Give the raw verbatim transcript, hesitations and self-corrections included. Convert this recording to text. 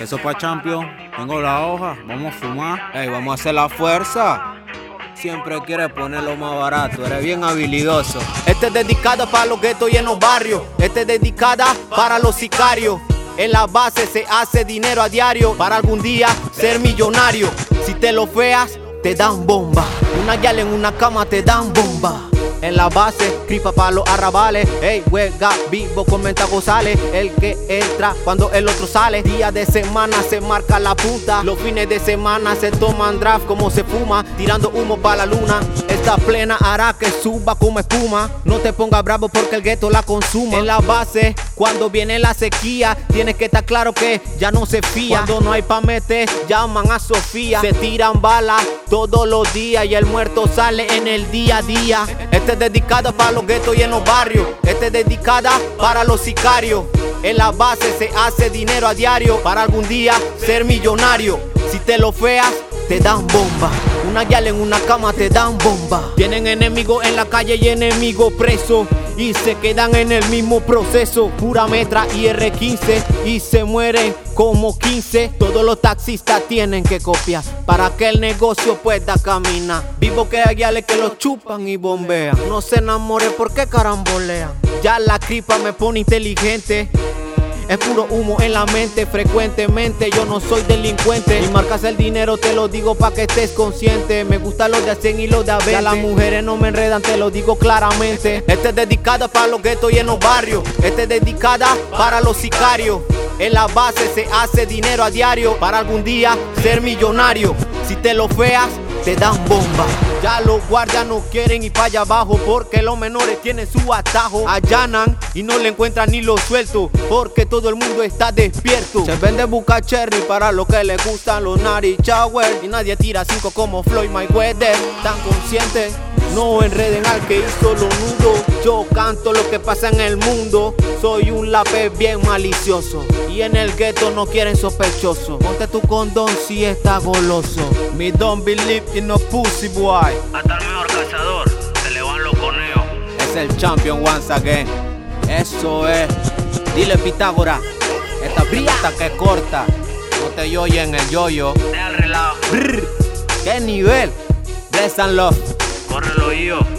Eso es para Champion. Tengo la hoja, vamos a fumar. Ey, vamos a hacer la fuerza. Siempre quieres poner lo más barato, eres bien habilidoso. Este es dedicada para los guetos y en los barrios. Este es dedicada para los sicarios. En la base se hace dinero a diario para algún día ser millonario. Si te lo feas, te dan bomba. Una yal en una cama te dan bomba. En la base, cripa para los arrabales. Ey, huelga, vivo, comenta González. El que entra cuando el otro sale. Día de semana se marca la puta. Los fines de semana se toman draft como se fuma. Tirando humo para la luna. Esta plena hará que suba como espuma. No te pongas bravo porque el gueto la consuma. En la base, cuando viene la sequía, tienes que estar claro que ya no se fía. Cuando no hay pa' meter, llaman a Sofía. Se tiran balas todos los días y el muerto sale en el día a día. Este es dedicada para los guetos y en los barrios. Este es dedicada para los sicarios. En la base se hace dinero a diario para algún día ser millonario. Si te lo feas, te dan bomba. Una yal en una cama te dan bomba. Tienen enemigos en la calle y enemigos presos. Y se quedan en el mismo proceso. Pura metra y erre quince. Y se mueren como quince. Todos los taxistas tienen que copiar para que el negocio pueda caminar. Vivo que hay yales que los chupan y bombean. No se enamore porque carambolean. Ya la cripa me pone inteligente. Es puro humo en la mente, frecuentemente yo no soy delincuente. Y marcas el dinero, te lo digo pa' que estés consciente. Me gusta lo de cien y lo de a veinte. Ya las mujeres no me enredan, te lo digo claramente. Este es dedicada para los guetos y en los barrios. Este es dedicada para los sicarios. En la base se hace dinero a diario para algún día ser millonario. Si te lo feas, te dan bomba. Ya los guardias no quieren ir para allá abajo porque los menores tienen su atajo. Allanan y no le encuentran ni lo suelto porque todo el mundo está despierto. Se vende bucacherry para los que les gustan los nari shower. Y nadie tira cinco como Floyd Mayweather. Tan conscientes, no enreden al que hizo lo nudo. Yo canto lo que pasa en el mundo. Soy un lápiz bien malicioso. Y en el gueto no quieren sospechoso. Ponte tu condón si está goloso. Me don't believe in no pussy boy. Hasta el mejor cazador se le van los coneos. Es el champion once again. Eso es. Dile Pitágora. Esta brillata que corta. No te yoye en el yoyo. Deja el relajo. Brr, qué nivel. Bless and love. Corre el oído.